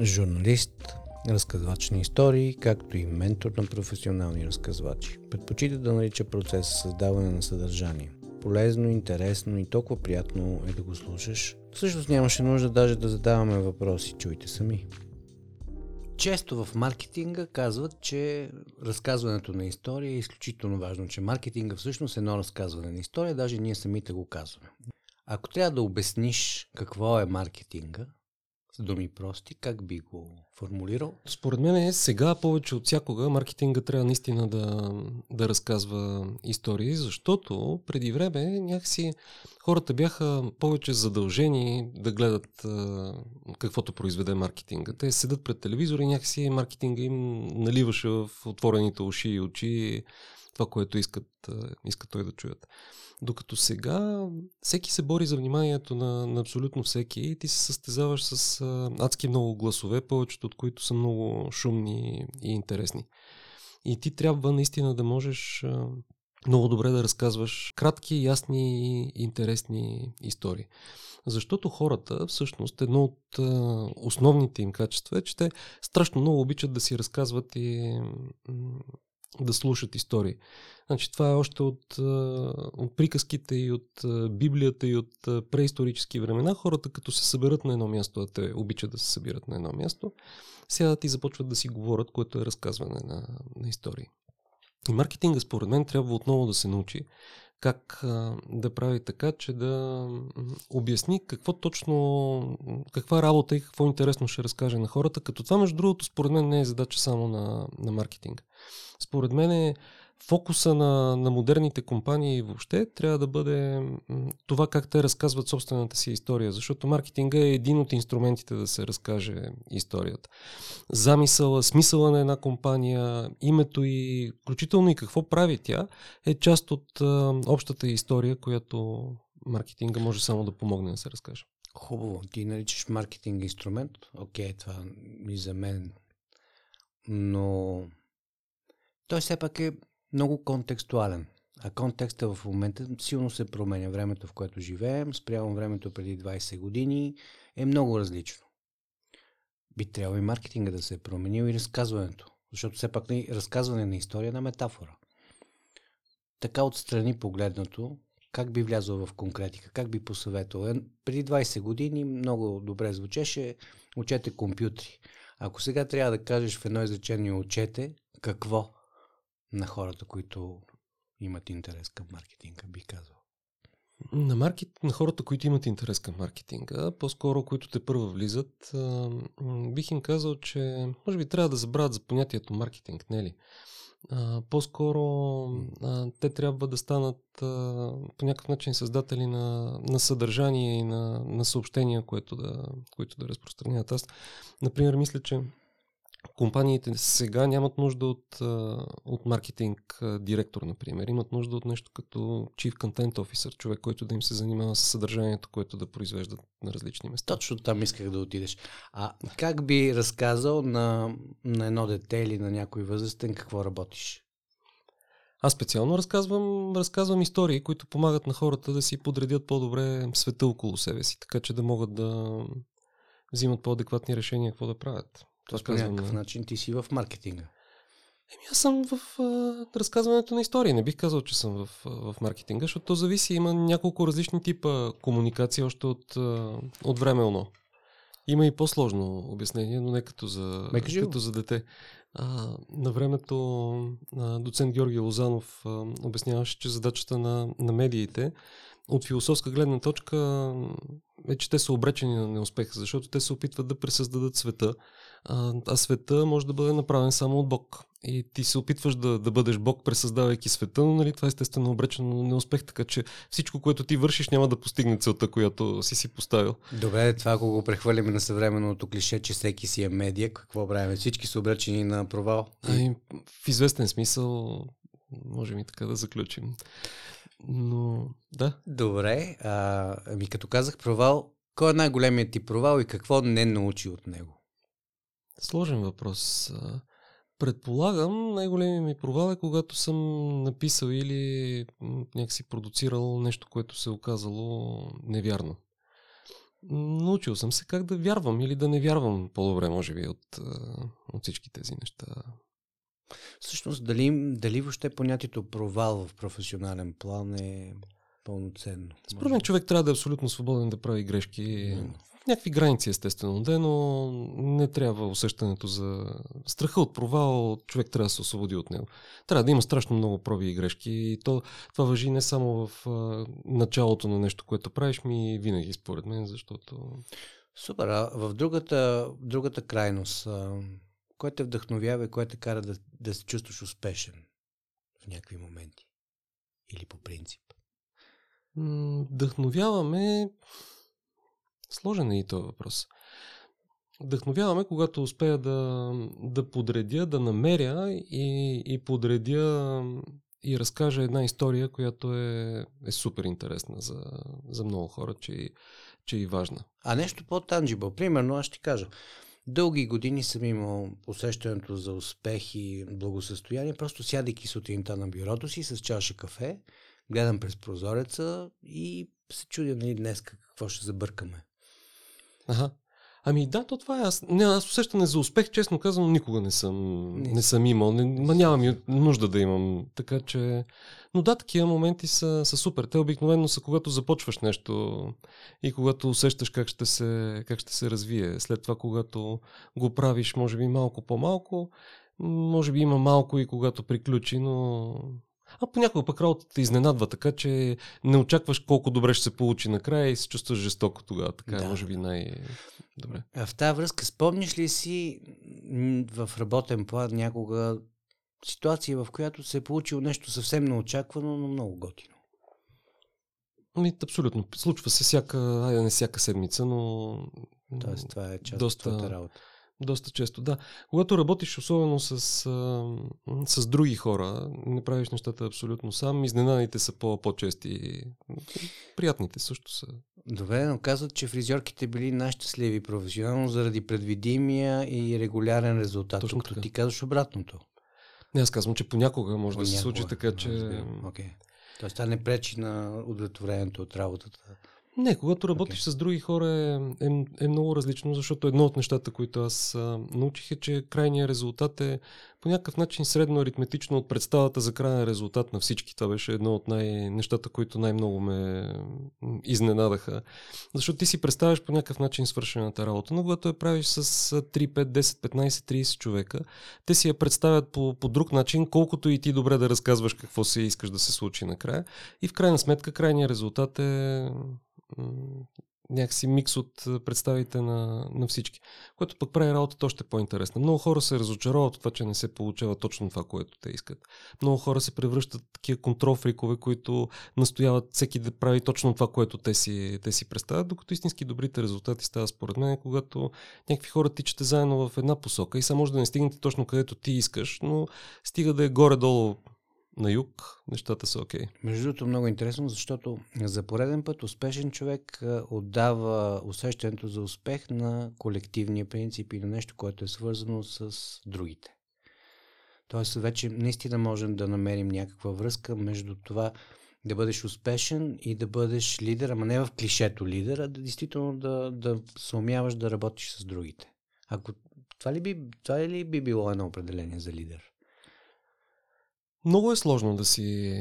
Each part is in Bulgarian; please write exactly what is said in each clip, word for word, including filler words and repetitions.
журналист, разказвач на истории, както и ментор на професионални разказвачи. Предпочита да нарича процеса създаване на съдържание. Полезно, интересно и толкова приятно е да го слушаш. Всъщност нямаше нужда даже да задаваме въпроси, чуйте сами. Често в маркетинга казват, че разказването на история е изключително важно, че маркетинга всъщност е едно разказване на история, даже ние самите го казваме. Ако трябва да обясниш какво е маркетинга, с думи прости, как би го формулирал? Според мен е сега повече от всякога маркетинга трябва наистина да, да разказва истории, защото преди време някакси хората бяха повече задължени да гледат а, каквото произведе маркетинга. Те седат пред телевизора и някакси маркетинга им наливаше в отворените уши и очи това, което искат, искат той да чуят. Докато сега всеки се бори за вниманието на, на абсолютно всеки и ти се състезаваш с а, адски много гласове, повечето от които са много шумни и интересни. И ти трябва наистина да можеш а, много добре да разказваш кратки, ясни и интересни истории. Защото хората, всъщност, едно от а, основните им качества е, че те страшно много обичат да си разказват и... М- да слушат истории. Значи, това е още от, от приказките и от Библията и от преисторически времена. Хората, като се съберат на едно място, а те обичат да се събират на едно място, сядат и започват да си говорят, което е разказване на, на истории. И маркетинга, според мен, трябва отново да се научи как а, да прави така, че да обясни какво точно, каква работа и какво интересно ще разкаже на хората, като това, между другото, според мен не е задача само на, на маркетинга. Според мен е фокуса на, на модерните компании въобще трябва да бъде това как те разказват собствената си история, защото маркетинга е един от инструментите да се разкаже историята. Замисъла, смисъла на една компания, името и включително и какво прави тя е част от а, общата история, която маркетинга може само да помогне да се разкаже. Хубаво. Ти наричаш маркетинг инструмент. Окей, това и за мен. Но той все пак е много контекстуален, а контекстът в момента силно се променя. Времето, в което живеем, спрямо времето преди двайсет години, е много различно. Би трябвало и маркетинга да се е променил и разказването, защото все пак разказване на история е една метафора. Така отстрани погледнато, как би влязъл в конкретика, как би посъветвал? Преди двайсет години много добре звучеше учете компютри. Ако сега трябва да кажеш в едно изречение учете, какво? На хората, които имат интерес към маркетинга, би казал. На, маркет... на хората, които имат интерес към маркетинга, по-скоро, които те първа влизат, бих им казал, че може би трябва да забравят за понятието маркетинг, не ли? По-скоро те трябва да станат по някакъв начин създатели на, на съдържание и на, на съобщения, което да, които да разпространяват. Аз, например, мисля, че компаниите сега нямат нужда от, от маркетинг директор, например. Имат нужда от нещо като Chief Content Officer, човек, който да им се занимава с съдържанието, което да произвеждат на различни места. Точно там исках да отидеш. А как би разказал на, на едно дете или на някой възрастен какво работиш? Аз специално разказвам, разказвам истории, които помагат на хората да си подредят по-добре света около себе си, така че да могат да взимат по-адекватни решения какво да правят. Тоест по някакъв начин ти си в маркетинга. Еми аз съм в а, разказването на истории. Не бих казал, че съм в, в маркетинга, защото то зависи. Има няколко различни типа комуникации още от, от времено. Има и по-сложно обяснение, но не като за, като за дете. А, на времето а, доцент Георги Лозанов а, обясняваше, че задачата на, на медиите от философска гледна точка е, че те са обречени на неуспех, защото те се опитват да пресъздадат света, а света може да бъде направен само от Бог. И ти се опитваш да, да бъдеш Бог, пресъздавайки света, но нали, това естествено обречено на неуспех, така че всичко, което ти вършиш, няма да постигне целта, която си си поставил. Добре, това ако го прехвърлим на съвременното клише, че всеки си е медия, какво правим? Всички са обречени на провал. Ай, в известен смисъл можем и така да заключим. Но, да. Добре, а, ами като казах провал, кой е най-големият ти провал и какво не научи от него? Сложен въпрос. Предполагам, най-големият ми провал е когато съм написал или някакси продуцирал нещо, което се оказало невярно. научил съм се как да вярвам или да не вярвам по-добре, може би, от, от всички тези неща. Всъщност, дали, дали въобще понятието провал в професионален план е пълноценно? Според мен човек трябва да е абсолютно свободен да прави грешки. В някакви граници, естествено, да, но не трябва усещането за страха от провал, човек трябва да се освободи от него. Трябва да има страшно много проби и грешки и то, това важи не само в а, началото на нещо, което правиш, ми винаги според мен, защото... Супер, а в другата, другата крайност, а, кое те вдъхновява и кое те кара да, да се чувстваш успешен в някакви моменти или по принцип? М- вдъхновяваме... Сложен е и този въпрос. Вдъхновяваме, когато успея да, да подредя, да намеря и, и подредя и разкажа една история, която е, е супер интересна за, за много хора, че, че е важна. А нещо по-танджибъл. Примерно, аз ще кажа, дълги години съм имал усещането за успех и благосъстояние, просто сядайки сутринта на бюрото си с чаша кафе, гледам през прозореца и се чудя, нали, днес какво ще забъркаме. Ага. Ами да, то това е. Аз, не, аз усещане за успех, честно казвам, никога не съм, не. Не съм имал. Не, нямам и нужда да имам. Така че... Но да, такива моменти са, са супер. Те обикновено са, когато започваш нещо и когато усещаш как ще се, как ще се развие. След това, когато го правиш, може би малко по-малко, може би има малко и когато приключи, но... А понякога пък работата изненадва, така че не очакваш колко добре ще се получи накрая и се чувстваш жестоко тогава. Така да. Е, може би най-добре. А в тази връзка, спомниш ли си в работен план някога ситуация, в която се е получило нещо съвсем неочаквано, но много готино? Ами, абсолютно. Случва се всяка, айде не всяка седмица, но... Тоест, това е част доста... от твоята работа. Доста често, да. Когато работиш особено с, с други хора, не правиш нещата абсолютно сам, изненадите са по-чести. Приятните също са. Добре, но казват, че фризьорките били най-щастливи професионално заради предвидимия и регулярен резултат. Точно така. Ти казваш обратното. Не, аз казвам, че понякога може понякога. Да се случи така, че... Okay. Тоест, това не пречи на удовлетворението от работата. Не, когато работиш okay. с други хора е, е, е много различно, защото едно от нещата, които аз а, научих е, че крайният резултат е по някакъв начин средно аритметично от представата за крайен резултат на всички. Това беше едно от най- нещата, които най-много ме изненадаха. Защото ти си представяш по някакъв начин свършената работа, но когато я правиш с три, пет, десет, петнайсет, трийсет човека, те си я представят по, по друг начин, колкото и ти добре да разказваш какво си искаш да се случи накрая. И в крайна сметка крайният резултат е... някакси микс от представите на, на всички, което пък прави работата още по-интересна. Много хора се разочароват от това, че не се получава точно това, което те искат. Много хора се превръщат в такива контролфрикове, които настояват всеки да прави точно това, което те си, те си представят, докато истински добрите резултати стават според мен, когато някакви хора тичате заедно в една посока и само може да не стигнете точно където ти искаш, но стига да е горе-долу на юг, нещата са окей. Okay. Между другото, много интересно, защото за пореден път успешен човек отдава усещането за успех на колективния принцип и на нещо, което е свързано с другите. Тоест, вече наистина можем да намерим някаква връзка между това да бъдеш успешен и да бъдеш лидер, ама не в клишето лидер, а да, действително да, да съумяваш да работиш с другите. Ако това ли би, това ли би било едно определение за лидер? Много е сложно да си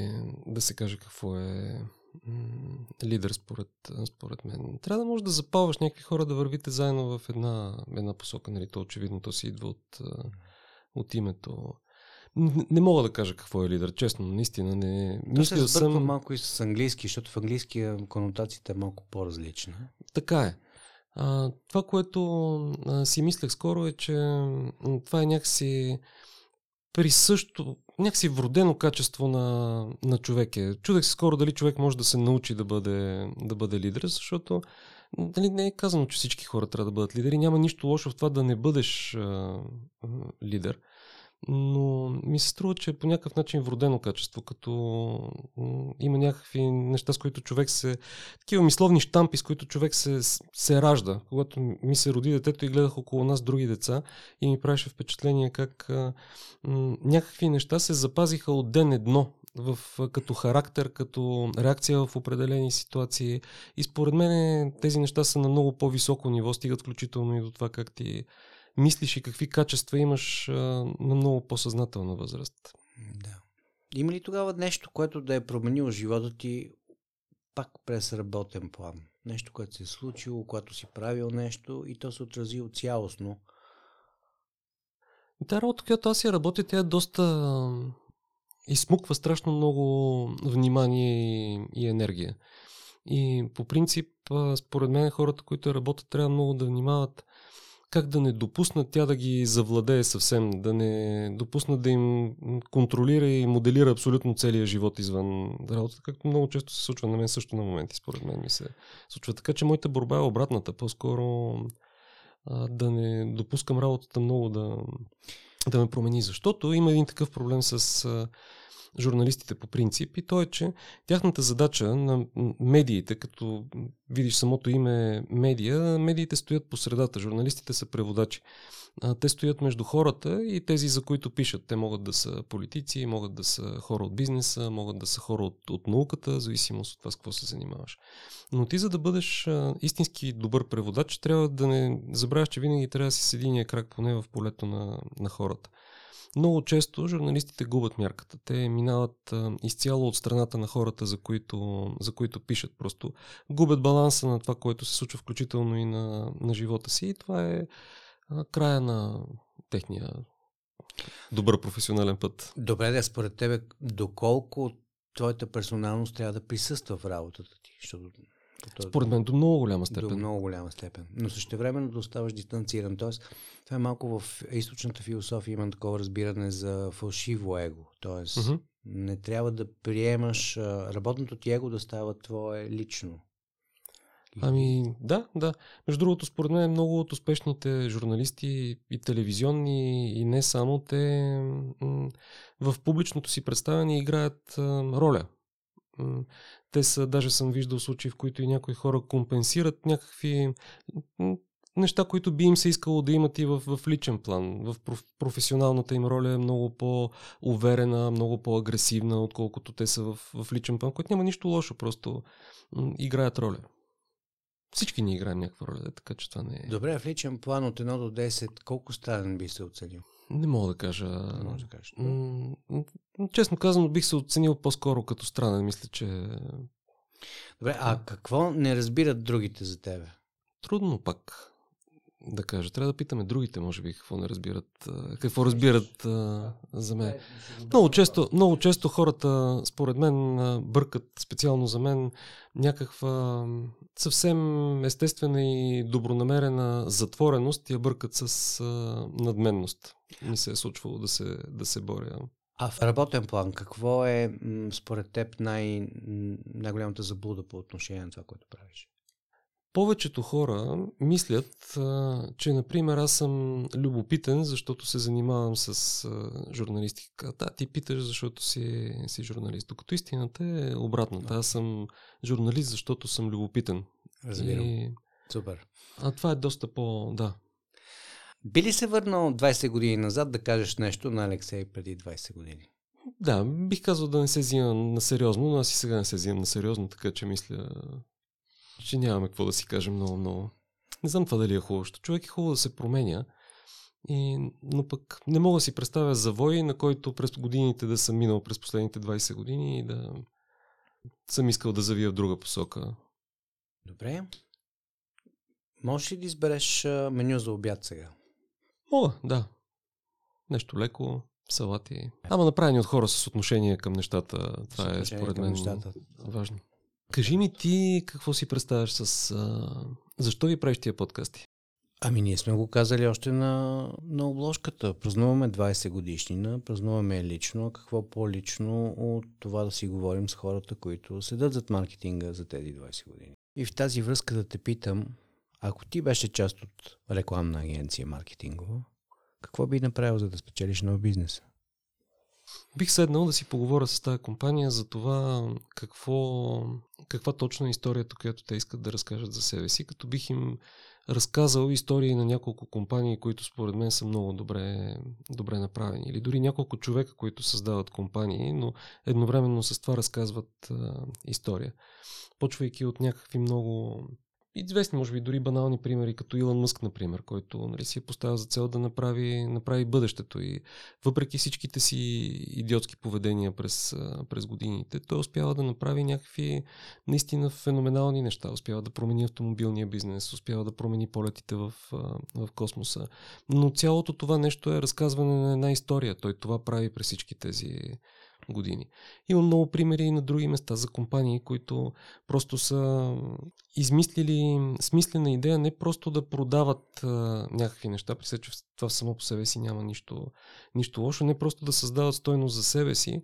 да се каже какво е м- лидер според, според мен. Трябва да можеш да запалваш някакви хора да вървите заедно в една, една посока. Нали, то очевидно то си идва от, от името. Не, не мога да кажа какво е лидер, честно, наистина не... То се сбърква съм... малко и с английски, защото в английския конотацията е малко по-различна. Така е. А, това, което а, си мислех скоро е, че това е някакси при също... някакси вродено качество на, на човек е. Чудех се скоро дали човек може да се научи да бъде, да бъде лидер, защото дали не е казано, че всички хора трябва да бъдат лидери. Няма нищо лошо в това да не бъдеш а, а, лидер. Но ми се струва, че е по някакъв начин вродено качество, като има някакви неща, с които човек се... Такива мисловни щампи, с които човек се, се ражда. Когато ми се роди детето и гледах около нас други деца и ми правеше впечатление как а, м- някакви неща се запазиха от ден едно в, като характер, като реакция в определени ситуации. И според мен тези неща са на много по-високо ниво, стигат включително и до това как ти мислиш и какви качества имаш а, на много по-съзнателна възраст. Да. Има ли тогава нещо, което да е променило живота ти пак през работен план? Нещо, което се е случило, когато си правил нещо и то се отразило цялостно? Да, работа, която аз я работя, тя е доста изсмуква страшно много внимание и енергия. И по принцип, според мен, хората, които работят, трябва много да внимават как да не допуснат тя да ги завладее съвсем, да не допуснат да им контролира и моделира абсолютно целия живот извън работата, както много често се случва на мен също на моменти, според мен ми се случва. Така че моята борба е обратната, по-скоро а, да не допускам работата много да, да ме промени, защото има един такъв проблем с а, журналистите по принцип и то е, че тяхната задача на медиите, като видиш самото име медия, медиите стоят по средата, журналистите са преводачи. Те стоят между хората и тези, за които пишат. Те могат да са политици, могат да са хора от бизнеса, могат да са хора от, от науката, в зависимост от това с какво се занимаваш. Но ти, за да бъдеш а, истински добър преводач, трябва да не забравяш, че винаги трябва да си с единия крак поне в полето на, на хората. Много често журналистите губят мярката. Те минават а, изцяло от страната на хората, за които, за които пишат. Просто губят баланса на това, което се случва, включително и на, на живота си. И това е а, края на техния добър професионален път. Добре, да, според тебе, доколко твоята персоналност трябва да присъства в работата ти? Защото... Според мен до много голяма степен. До много голяма степен. Но същевременно да оставаш дистанциран. Тоест, това е малко в източната философия, имам такова разбиране за фалшиво его. Тоест, uh-huh. не трябва да приемаш работното ти его да става твое лично. Ами, да, да. Между другото, според мен много от успешните журналисти и телевизионни, и не само, те в публичното си представяне играят роля. Те са, даже съм виждал случаи, в които и някои хора компенсират някакви неща, които би им се искало да имат и в, в личен план. В проф, професионалната им роля е много по-уверена, много по-агресивна, отколкото те са в, в личен план, което няма нищо лошо, просто м- играят роля. Всички ни играем някаква роля, така че това не е... Добре, в личен план от едно до десет, колко странен би се оценил? Не мога да кажа. Не мога да кажа. М- честно казано, бих се оценил по-скоро като странен. Мисля, че... Добре, а какво не разбират другите за тебе? Трудно пак да кажа. Трябва да питаме другите, може би, какво не разбират. Какво разбират а, за мен. Много често, много често хората, според мен, бъркат специално за мен някаква съвсем естествена и добронамерена затвореност и я бъркат с а, надменност. Не се е случвало да се, да се боря. А в работен план, какво е според теб най- най-голямата заблуда по отношение на това, което правиш? Повечето хора мислят, че, например, аз съм любопитен, защото се занимавам с журналистика. Да, ти питаш, защото си, си журналист. Докато истината е обратната. Аз съм журналист, защото съм любопитен. Разбирам. И... Супер. А това е доста по... Да. Би ли се върнал двайсет години назад да кажеш нещо на Алексей преди двайсет години? Да, бих казал да не се взимам на сериозно, но аз и сега не се взимам на сериозно, така че мисля, че нямаме какво да си кажем много-много. Не знам това дали е хубаво, защото човек е хубаво да се променя, и, но пък не мога да си представя завой, на който през годините да съм минал през последните двайсет години и да съм искал да завия в друга посока. Добре. Можеш ли да избереш меню за обяд сега? О, да. Нещо леко, салати. Ама направени от хора с отношение към нещата. Това е според мен важно. Кажи ми ти какво си представяш с... А... Защо ви правиш тия подкасти? Ами ние сме го казали още на, на обложката. Празнуваме двайсет годишнина, празнуваме лично. Какво по-лично от това да си говорим с хората, които седат зад маркетинга за тези двайсет години. И в тази връзка да те питам, ако ти беше част от рекламна агенция маркетингова, какво би направил, за да спечелиш нов бизнес? Бих седнал да си поговоря с тази компания за това какво, каква точно е историята, която те искат да разкажат за себе си, като бих им разказал истории на няколко компании, които според мен са много добре, добре направени. Или дори няколко човека, които създават компании, но едновременно с това разказват а, история. Почвайки от някакви много известни, може би дори банални примери, като Илон Мъск, например, който нали, си е поставил за цел да направи, направи бъдещето и въпреки всичките си идиотски поведения през, през годините, той успява да направи някакви наистина феноменални неща. Успява да промени автомобилния бизнес, успява да промени полетите в, в космоса. Но цялото това нещо е разказване на една история. Той това прави през всички тези години. Има много примери и на други места за компании, които просто са измислили смислена идея, не просто да продават а, някакви неща, при все, че това само по себе си няма нищо, нищо лошо, не просто да създават стойност за себе си,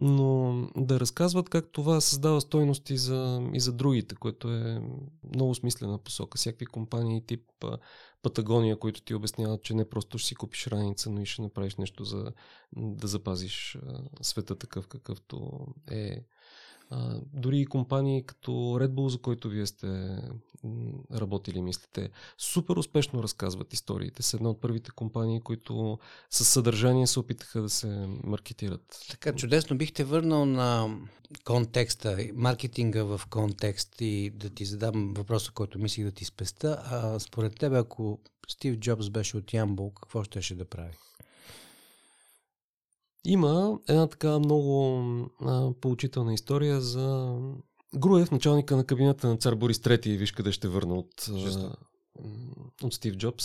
но да разказват как това създава стойности за, и за другите, което е много смислена посока. Всякакви компании тип а, Патагония, които ти обясняват, че не просто ще си купиш раница, но и ще направиш нещо за да запазиш а, света такъв какъвто е. А, дори и компании като Red Bull, за който вие сте работили, мислите, супер успешно разказват историите. С една от първите компании, които със съдържание се опитаха да се маркетират. Така, чудесно. Бих те върнал на контекста, маркетинга в контекст и да ти задам въпроса, който мислих да ти спеста. А според тебе, ако Стив Джобс беше от Ямбол, какво щеше да прави? Има една така много а, поучителна история за Груев, началника на кабинета на цар Борис трети, виж къде ще върна от, а, от Стив Джобс.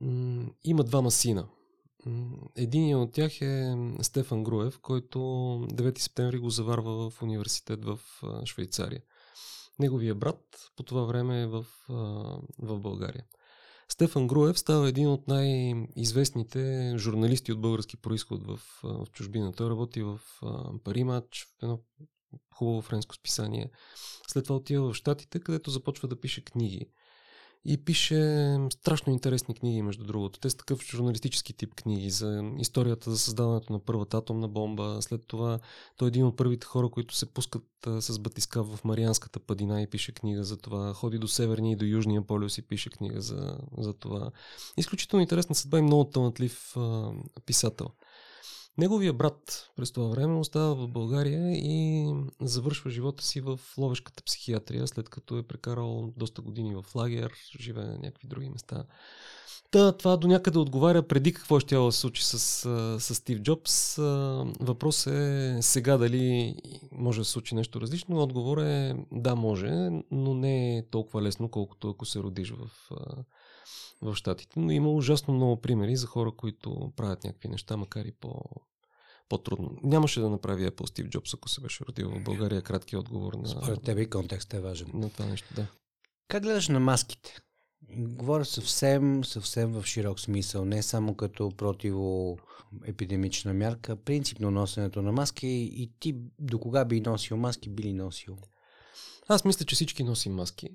М, има двама сина. Единият от тях е Стефан Груев, който девети септември го заварва в университет в Швейцария. Неговия брат по това време е в, в България. Стефан Груев става един от най-известните журналисти от български происход в, в чужбина. Той работи в Паримач, в едно хубаво френско списание. След това отива в Щатите, където започва да пише книги. И пише страшно интересни книги, между другото. Те са такъв журналистически тип книги за историята за създаването на първата атомна бомба. След това той е един от първите хора, които се пускат с батискаф в Марианската падина и пише книга за това. Ходи до Северния и до Южния полюс и пише книга за, за това. Изключително интересна съдба и много талантлив а, писател. Неговия брат през това време остава в България и завършва живота си в ловешката психиатрия, след като е прекарал доста години в лагер, живее на някакви други места. Та, това до някъде отговаря преди какво ще да се случи с, с Стив Джобс. Въпросът е сега дали може да се случи нещо различно. Отговор е да, може, но не е толкова лесно, колкото ако се родиш в в Щатите, но има ужасно много примери за хора, които правят някакви неща, макар и по, по-трудно. Нямаше да направи Apple Стив Джобс, ако се беше родил в България. Кратки отговор на... Според тебе и контекстът е важен. На това нещо, да. Как гледаш на маските? Говоря съвсем, съвсем в широк смисъл, не само като противоепидемична мярка, принципно носенето на маски и ти до кога би носил маски, би ли носил? Аз мисля, че всички носим маски.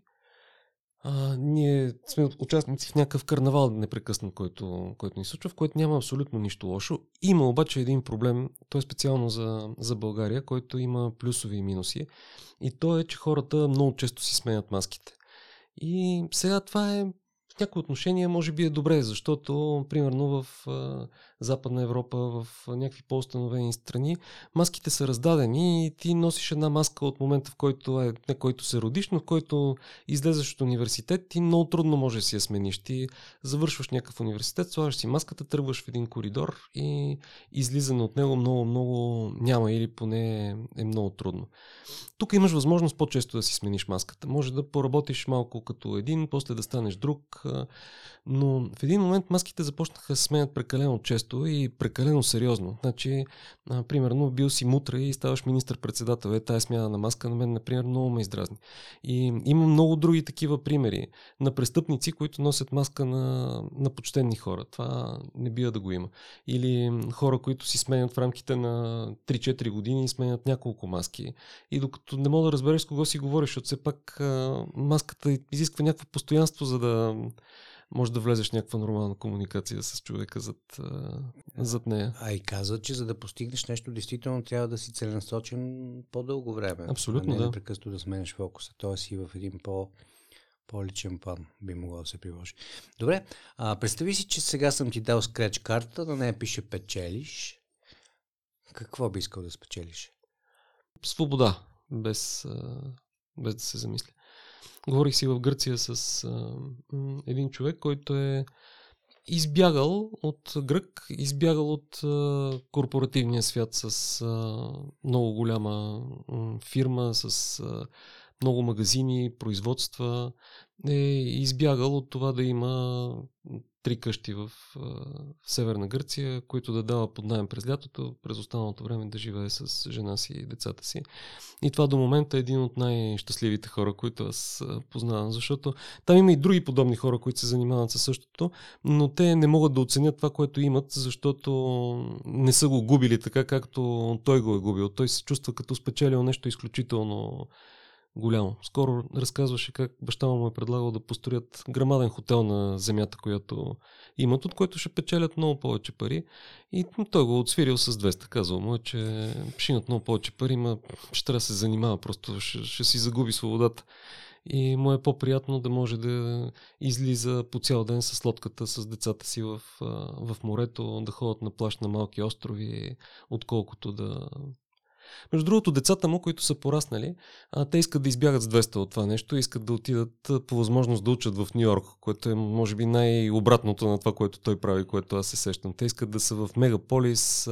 А, ние сме участници в някакъв карнавал непрекъснат, който, който ни случва, в който няма абсолютно нищо лошо. Има обаче един проблем, той е специално за, за България, който има плюсови и минуси. И то е, че хората много често си сменят маските. И сега това е в някои отношения може би е добре, защото примерно в а, Западна Европа, в а, някакви по-установени страни, маските са раздадени и ти носиш една маска от момента, в който, е, не който се родиш, но в който излезеш от университет и много трудно може да си я смениш. Ти завършваш някакъв университет, слагаш си маската, тръгваш в един коридор и излизане от него много-много няма или поне е много трудно. Тук имаш възможност по-често да си смениш маската. Може да поработиш малко като един, после да станеш друг, но в един момент маските започнаха да се сменят прекалено често и прекалено сериозно. Значи, а, примерно, бил си мутра и ставаш министър-председател. Е, тая смяна на маска на мен, например, много ме издразни. И има много други такива примери на престъпници, които носят маска на, на почтенни хора. Това не бива да го има. Или хора, които си сменят в рамките на три-четири години и сменят няколко маски. И докато не мога да разбереш с кого си говориш, защото все пак а, маската изисква някакво постоянство, за да може да влезеш в някаква нормална комуникация с човека зад, зад нея. А и казват, че за да постигнеш нещо, действително трябва да си целенасочен по-дълго време. Абсолютно, а не да. непрекъснато да сменеш фокуса. Тоест и в един по- по-личен план би могло да се приложи. Добре, а, представи си, че сега съм ти дал скреч карта, на нея пише печелиш. Какво би искал да спечелиш? Свобода, без, без да се замисля. Говорих си в Гърция с а, един човек, който е избягал от грък, избягал от а, корпоративния свят с а, много голяма а, фирма, с а, много магазини, производства. Е избягал от това да има три къщи в, а, в Северна Гърция, които да дава под наем през лятото, през останалото време да живее с жена си и децата си. И това до момента е един от най-щастливите хора, които аз познавам, защото там има и други подобни хора, които се занимават със същото, но те не могат да оценят това, което имат, защото не са го губили така, както той го е губил. Той се чувства като спечелил нещо изключително голямо. Скоро разказваше как баща му е предлагал да построят грамаден хотел на земята, която имат, от който ще печелят много повече пари. И той го отсвирил с двеста. Казал му е, че пшинат много повече пари, ма ще трябва да се занимава, просто ще, ще си загуби свободата. И му е по-приятно да може да излиза по цял ден с лодката, с децата си в, в морето, да ходят на плаж на малки острови, отколкото да... Между другото, децата му, които са пораснали, те искат да избягат с двеста от това нещо, искат да отидат по възможност да учат в Нью-Йорк, което е може би най-обратното на това, което той прави, което аз се сещам. Те искат да са в мегаполис,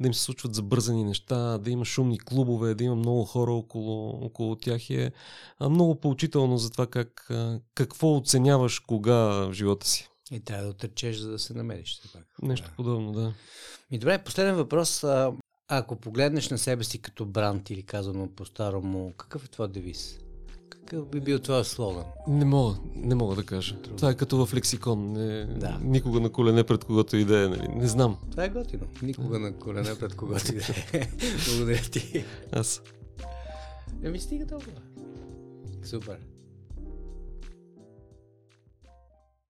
да им се случват забързани неща, да има шумни клубове, да има много хора около, около тях. Е много поучително за това как, какво оценяваш кога в живота си. И трябва да отречеш, за да се намериш. Пак. Нещо да. подобно, да. И добре, последен въпрос. Ако погледнеш на себе си като бранд или казано по-старому, какъв е твой девиз? Какъв би бил твой слоган? Не мога, не мога да кажа. Трудно. Това е като в лексикон. Не, да. Никога на колене пред когото идея, нали? Не знам. Това е готино. Никога на колене пред когото идея. Благодаря ти. Аз. Еми стига толкова. Супер.